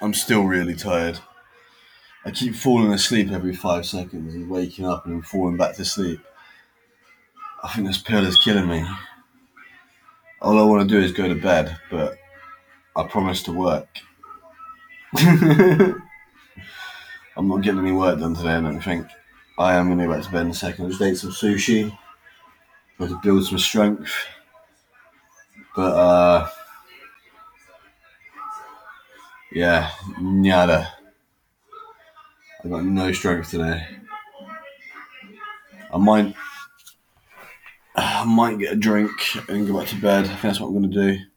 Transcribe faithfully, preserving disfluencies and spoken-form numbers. I'm still really tired. I keep falling asleep every five seconds and waking up and falling back to sleep. I think this pill is killing me. All I want to do is go to bed, but I promise to work. I'm not getting any work done today, I don't think. I am going to go back to bed in a second. I'll just eat some sushi. I've got to build some strength. But, uh... yeah, nada. I've got no strength today. I might... I might get a drink and go back to bed. I think that's what I'm going to do.